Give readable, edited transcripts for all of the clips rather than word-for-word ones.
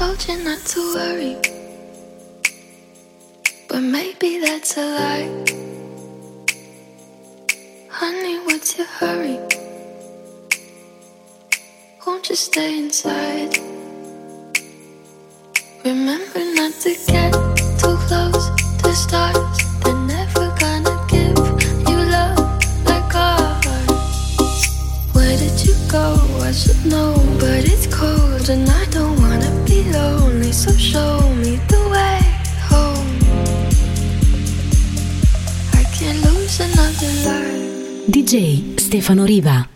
told you not to worry, but maybe that's a lie. Honey, what's your hurry? Won't you stay inside? Remember not to get too close to stars. They're never gonna give you love like ours. Where did you go? I should know, but it's cold and I don't wanna be lonely. So show me the way home. I can't lose another life. DJ Stefano Riva.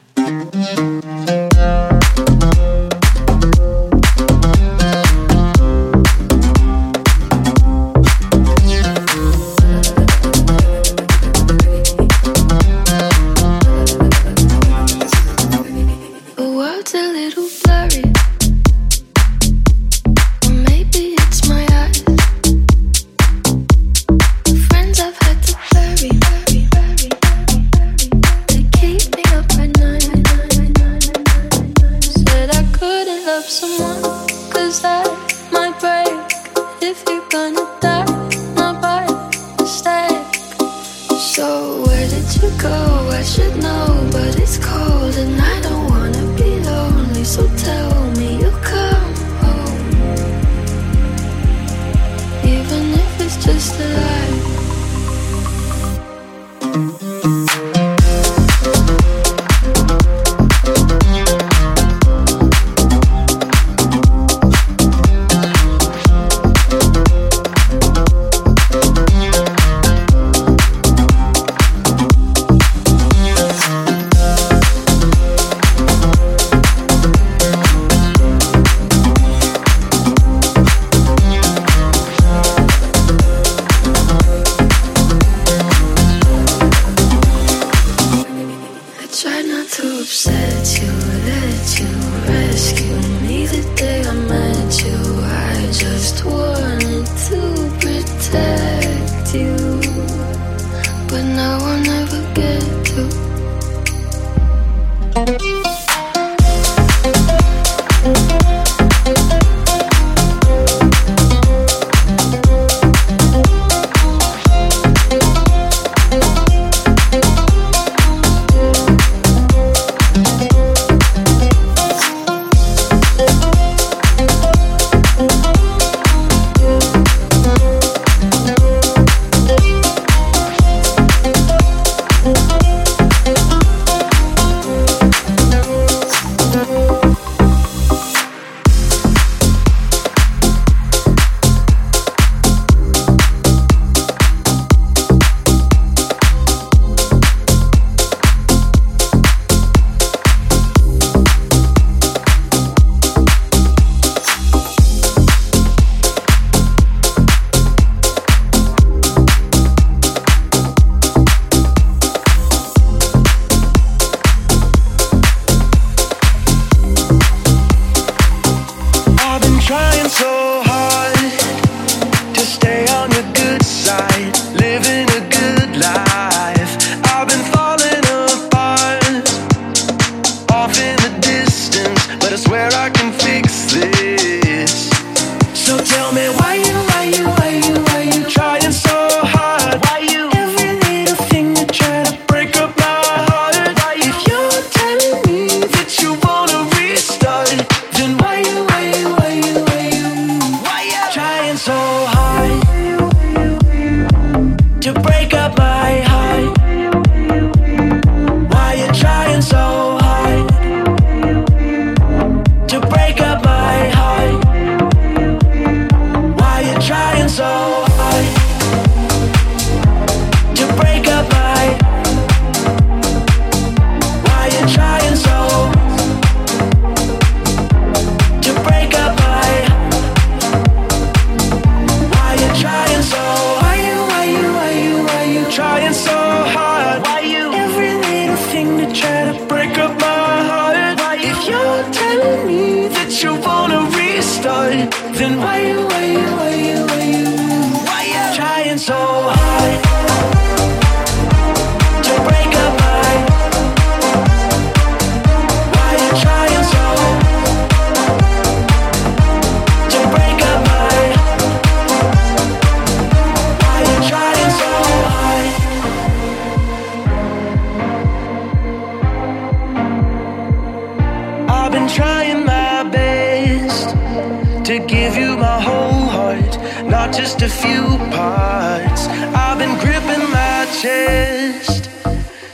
give you my whole heart, not just a few parts. I've been gripping my chest,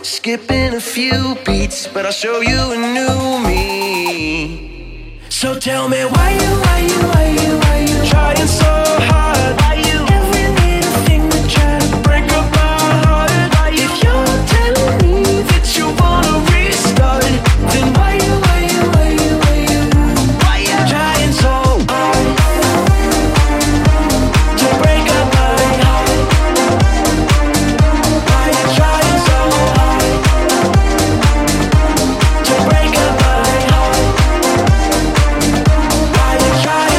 skipping a few beats, but I'll show you a new me. So tell me why you trying so hard? Why you every little thing that try to break up my heart? Why if you're telling me that you wanna restart, then why you why you trying so hard to break up my heart? Why you trying so hard to break up my heart? Why you trying so hard?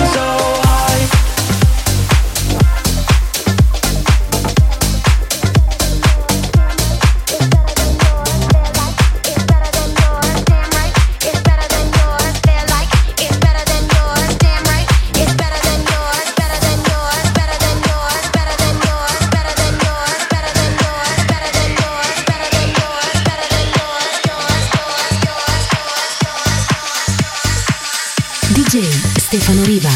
DJ Stefano Riva.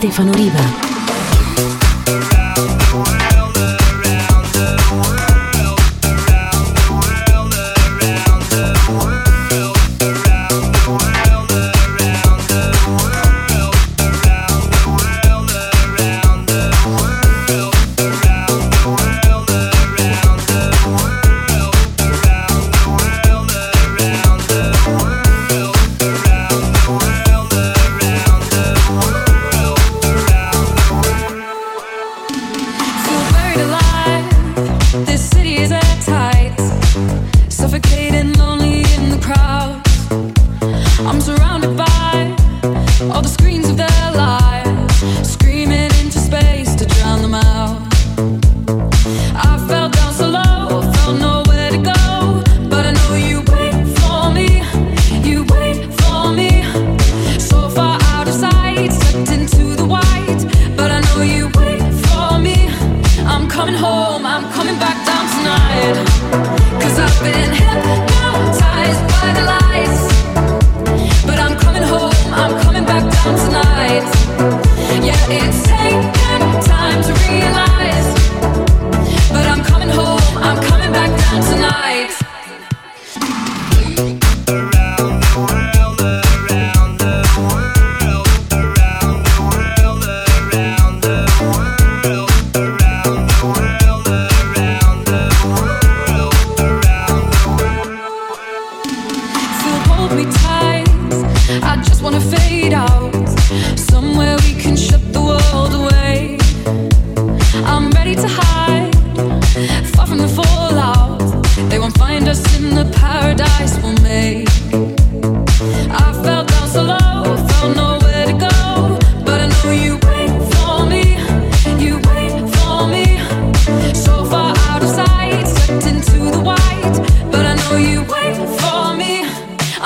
Stefano Riva.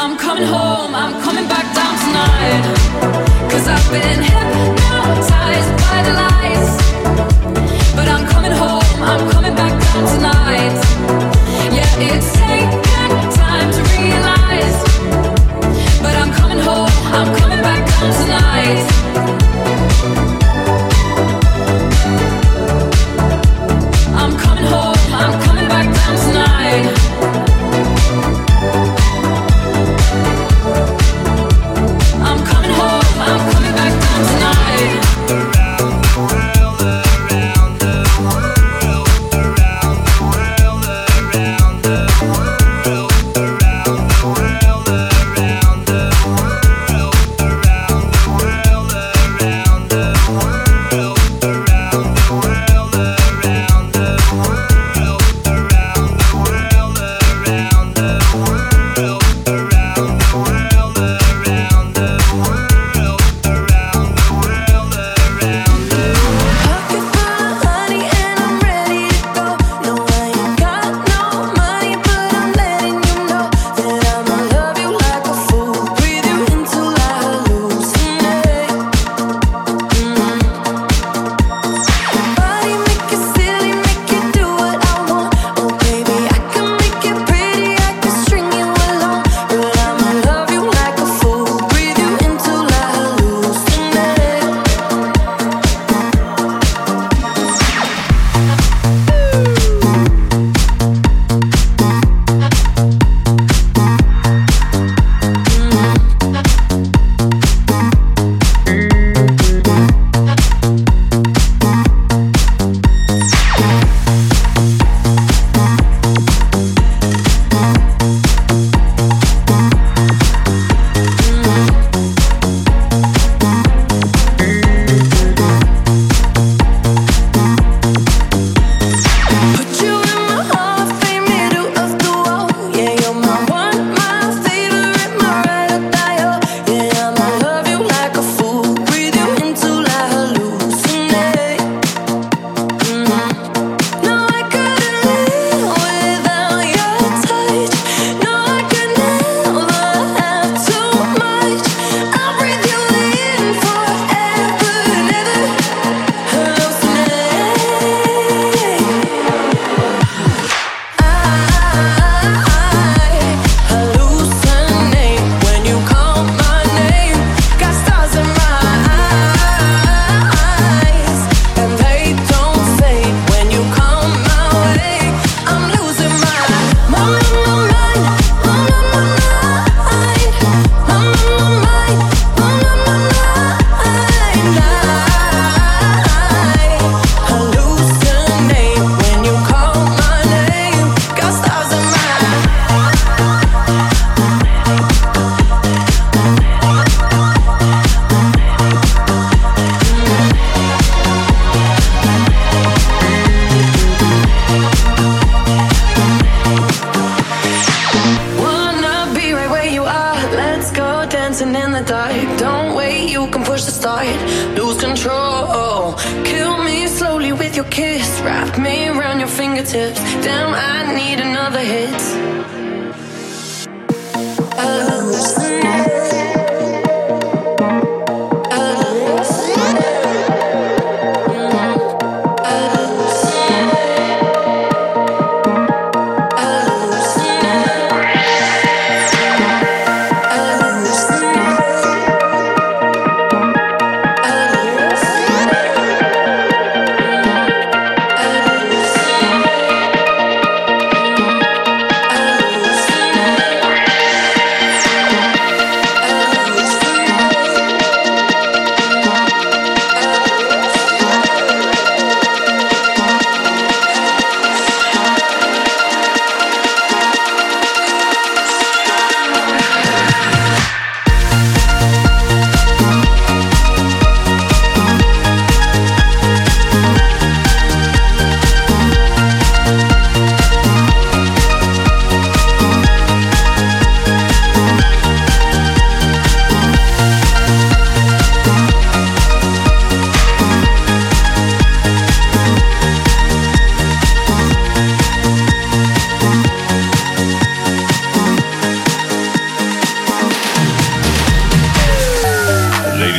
I'm coming home, I'm coming back down tonight. 'Cause I've been hypnotized by the lights. But I'm coming home, I'm coming back down tonight. Yeah, it's taken time to realize. But I'm coming home, I'm coming back down tonight.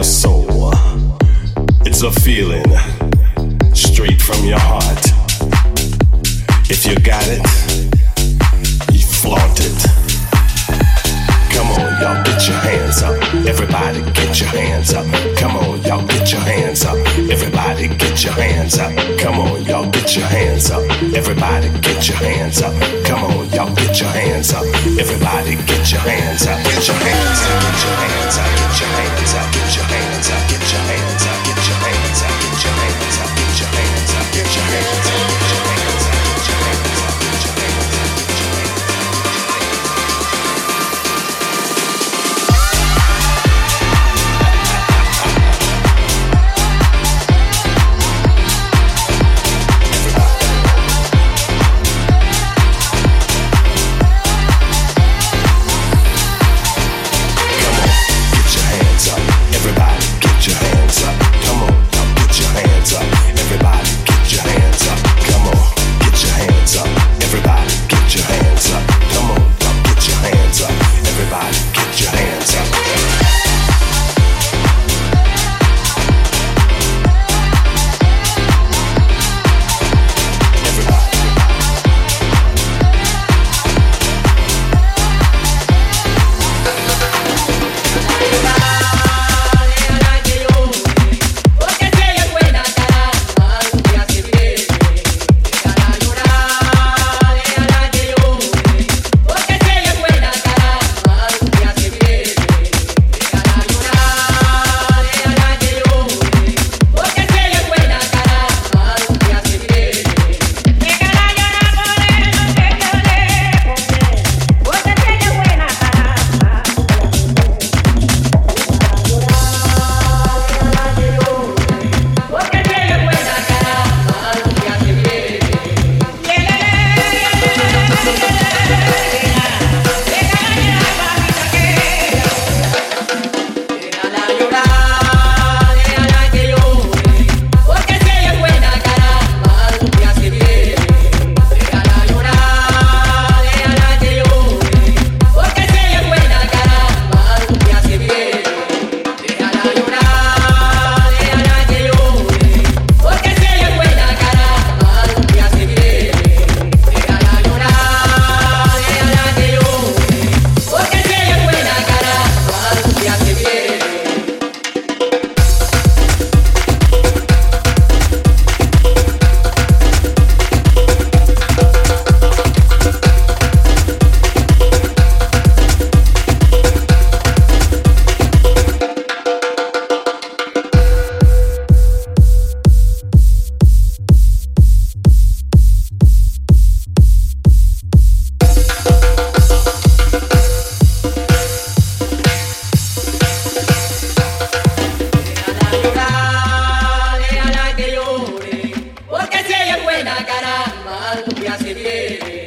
Soul. It's a feeling straight from your heart. If you got it, you flaunt it. Come on, y'all, get your hands up. Everybody, get your hands up. Come on, y'all, get your hands up. Everybody, get your hands up. Come on, y'all, get your hands up. Everybody, get your hands up. Come on, y'all, get your hands up. Everybody, get your hands up. Get your hands up. Get your hands up. Get your hands up. Get your hands up. Get your hands up. Get your hands up. Get your hands up. Get your hands up. Get your hands up.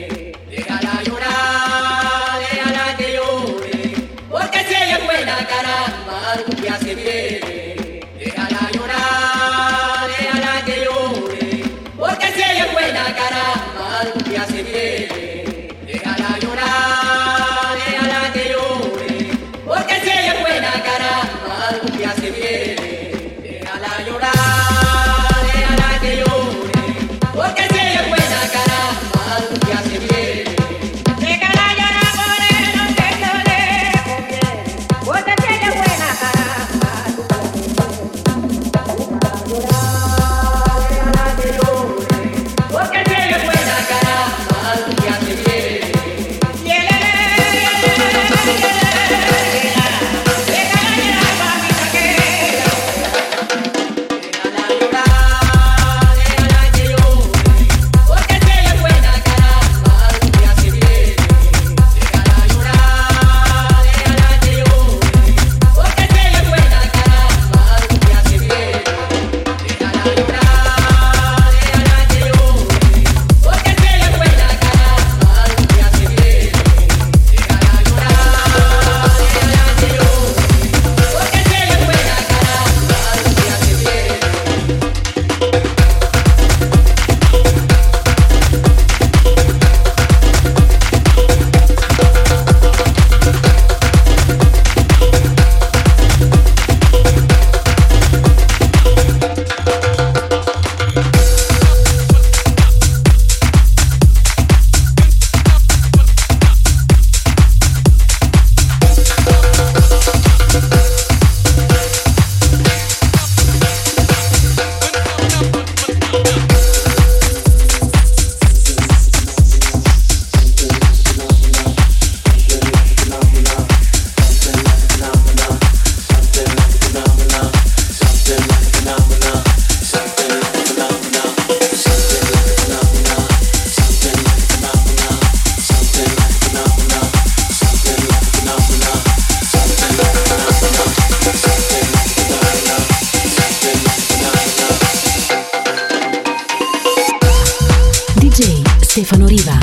Déjala llorar, déjala Stefano Riva.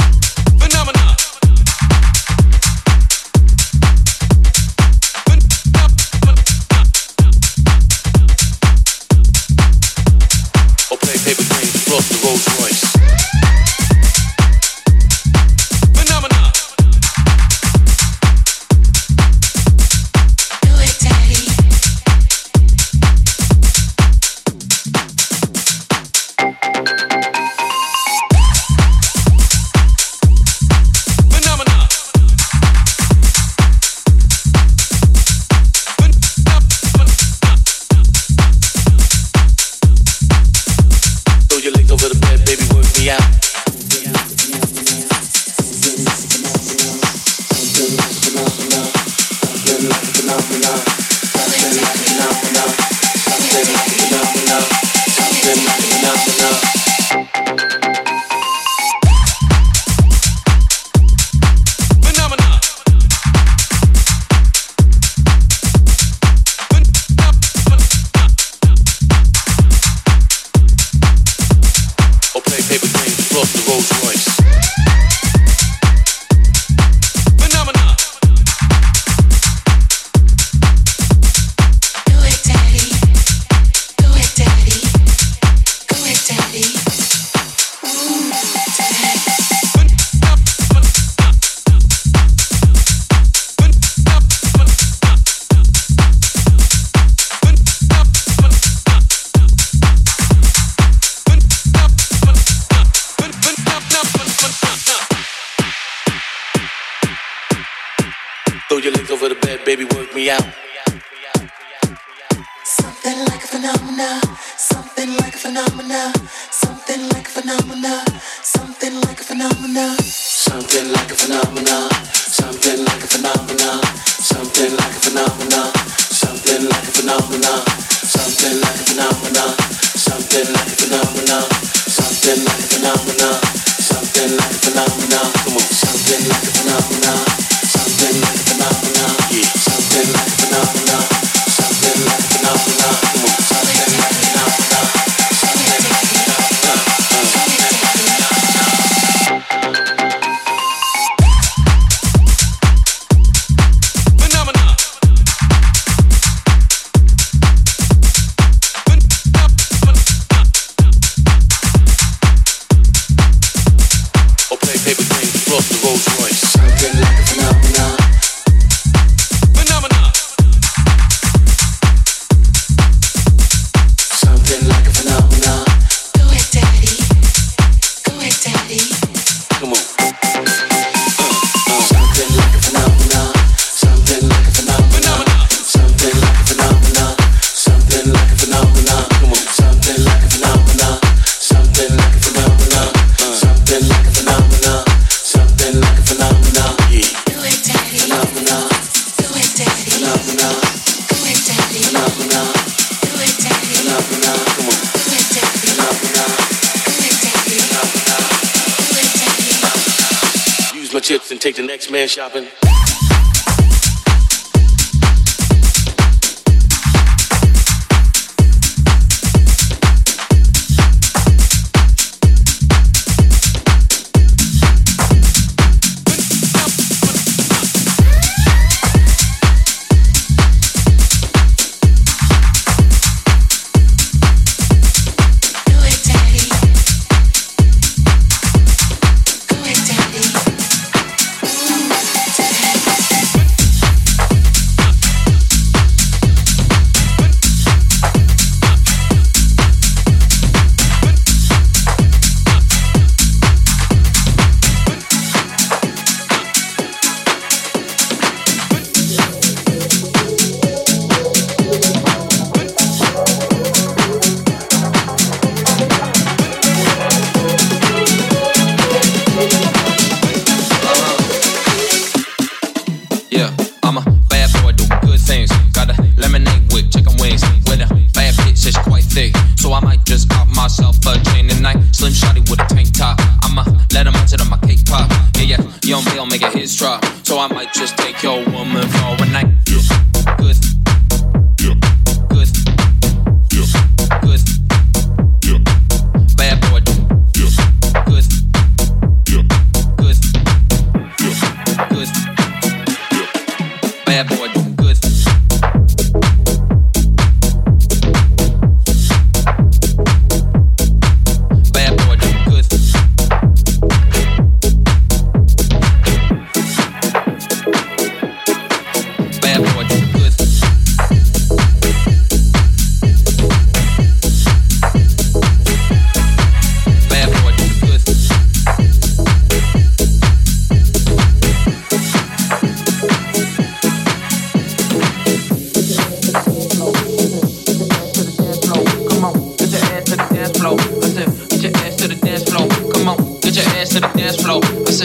Shopping.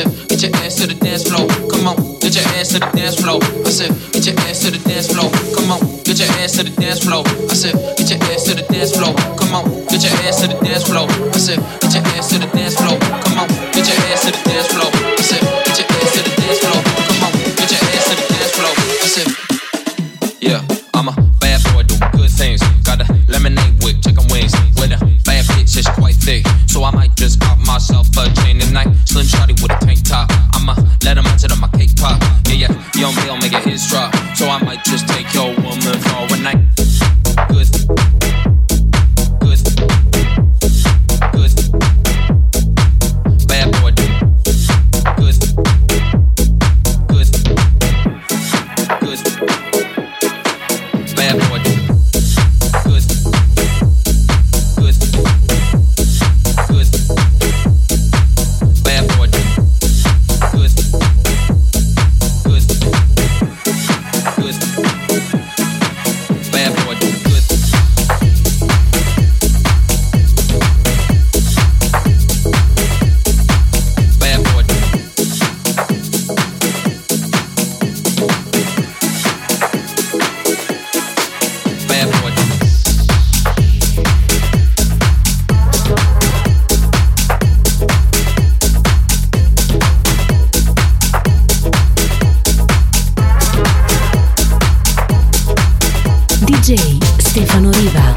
said, get your ass to the dance floor. Come on, get your ass to the dance floor. I said, get your ass to the dance floor. Come on, get your ass to the dance floor. I said, get your ass to the dance floor. Come on, get your ass to the dance floor. I said, get your ass to the dance floor. Come on, get your ass to the dance floor. I said, get your ass to the dance floor. Come on, get your ass to the dance floor. I said, yeah, I'm a bad boy, do good things. Got a lemonade with chicken wings. With a bad bitch, it's quite thick. So I might just pop myself a chain tonight. Slim shawty with a tank top. I'ma let him enter to my cake pop. Yeah, yeah, young Bill make it his drop. So I might just take your woman for a night. Good. Bad boy, dude. Good. Bad boy, dude. Stefano Riva.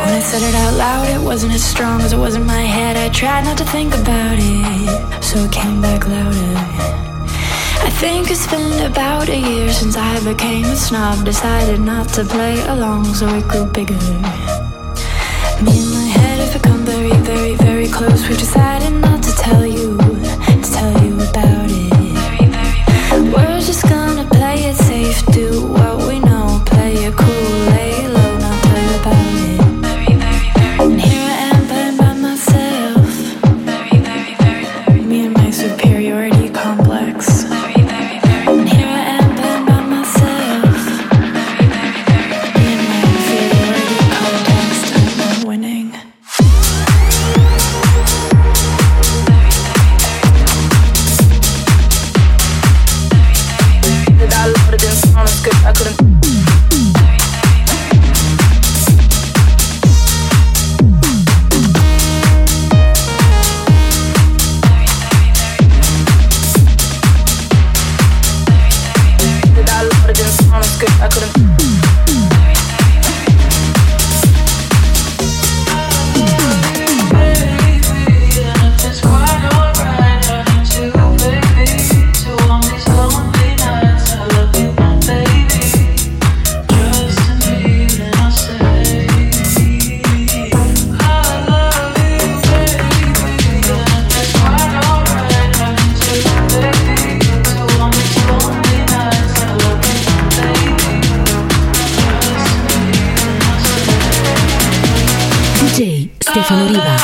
When I said it out loud, it wasn't as strong as it was in my head. I tried not to think about it, so it came back louder. I think it's been about a year since I became a snob. Decided not to play along, so it grew bigger. Me and my head have become very, very, very close. We decided not to tell you about it. Very, very, very. We're just gonna play it safe, do what we know, play it cool, lay low, not tell you about it. Very, very, very. And here I am playing by myself. Very, very, very, very. Me and my superiority complex. Very, very, very. And here I am playing by myself. Very, very, very. Me and my inferiority complex. I'm not winning. I couldn't. Stefano Riva.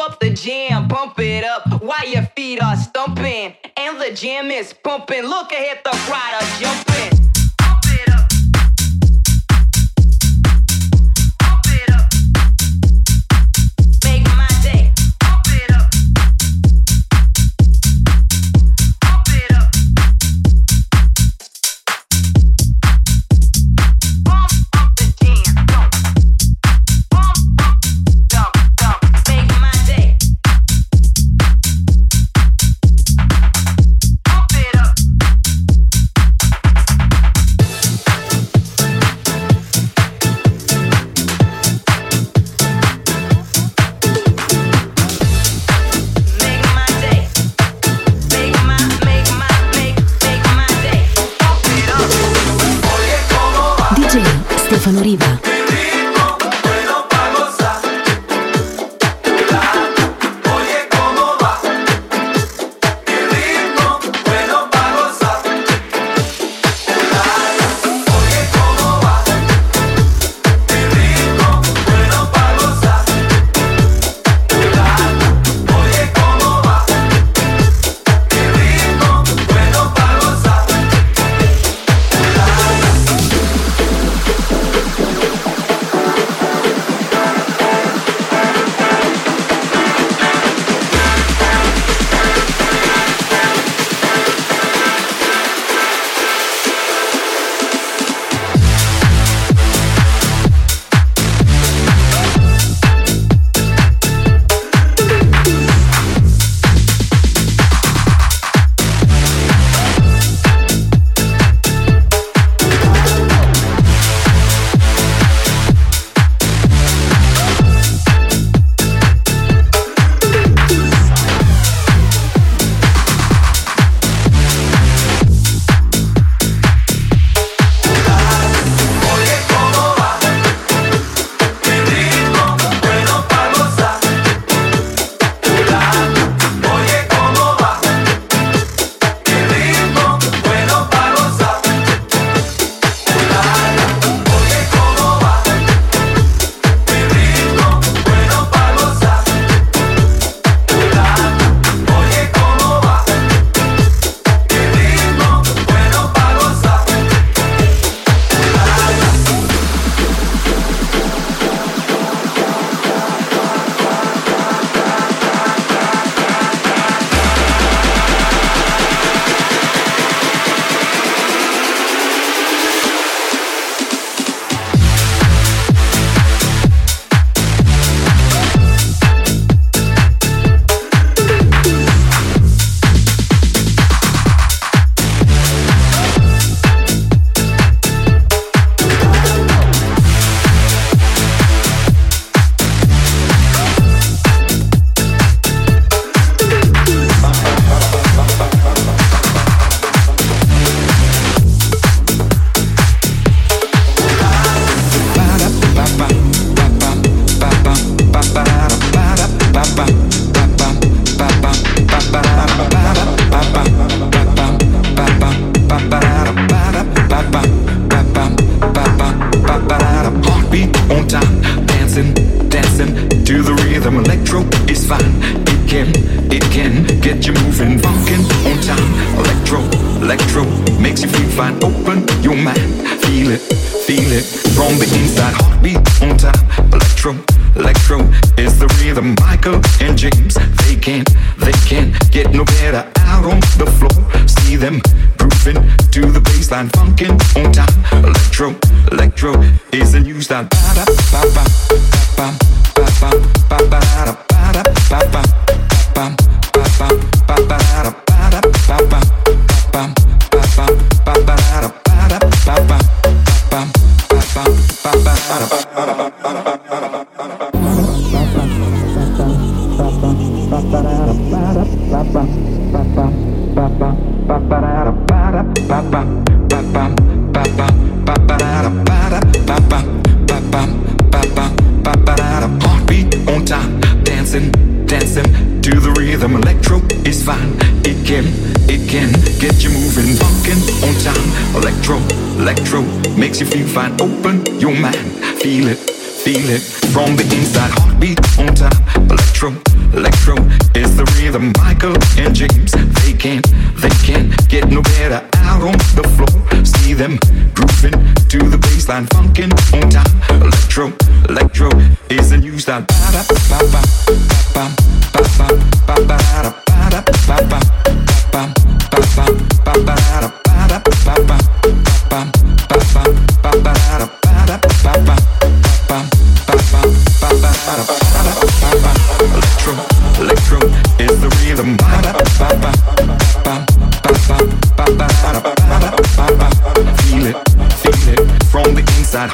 up the jam, bump it up while your feet are stumping. And the jam is pumping, look ahead, the crowd are jumping. Stefano Riva. Feel it from the inside, heartbeat on top. Electro, electro is the rhythm. Michael and James, they can't get no better. Out on the floor, see them grooving to the baseline, funkin' on top. Electro, electro is a new style. Ba ba ba ba ba ba ba ba ba ba ba ba ba ba ba ba ba ba. Electro, electro is the rhythm. Feel it, feel it from the inside.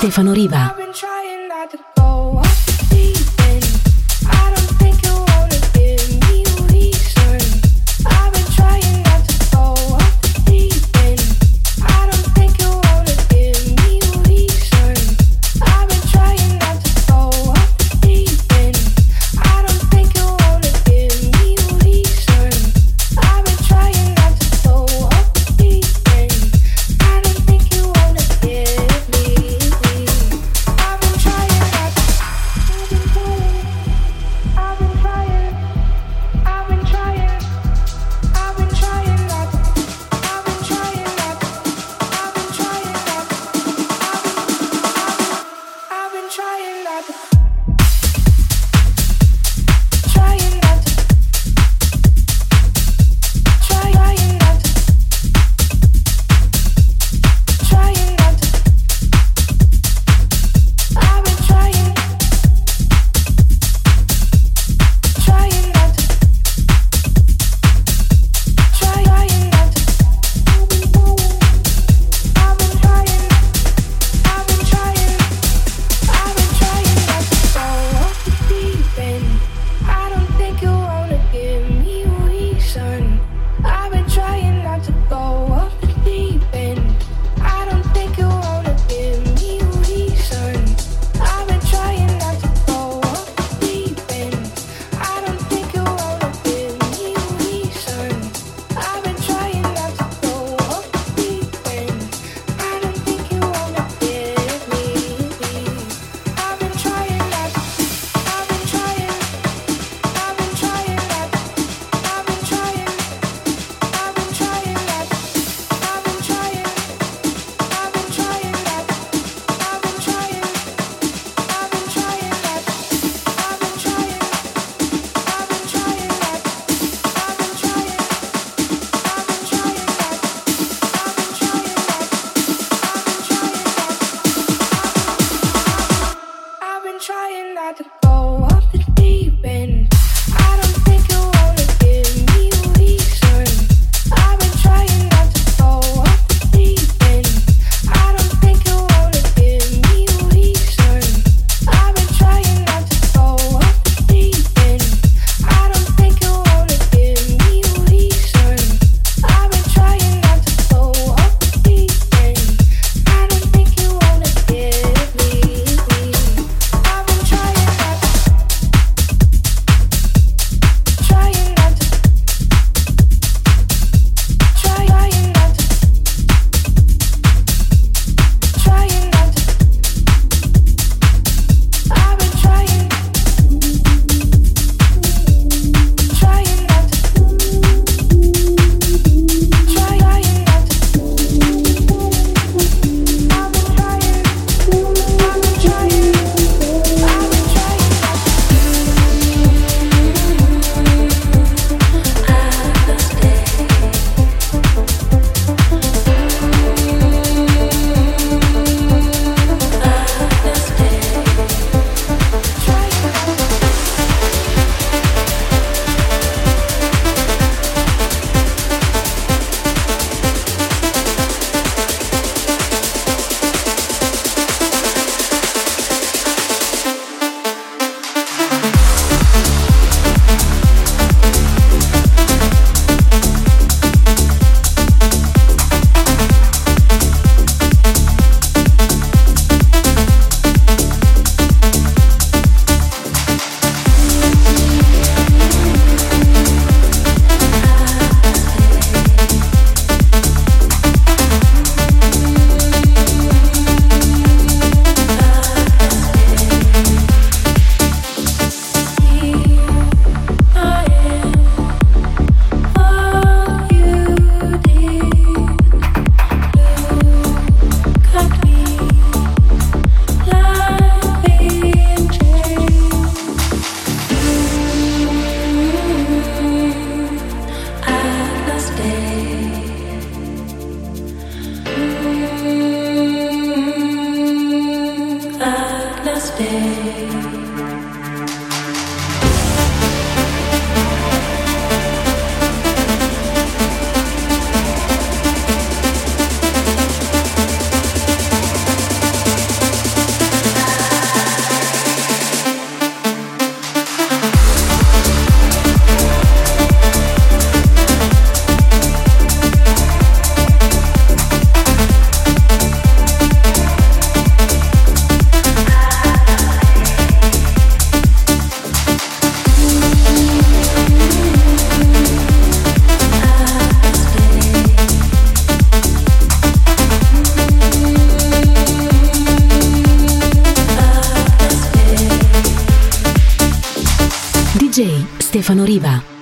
Stefano Riva. Stefano Riva.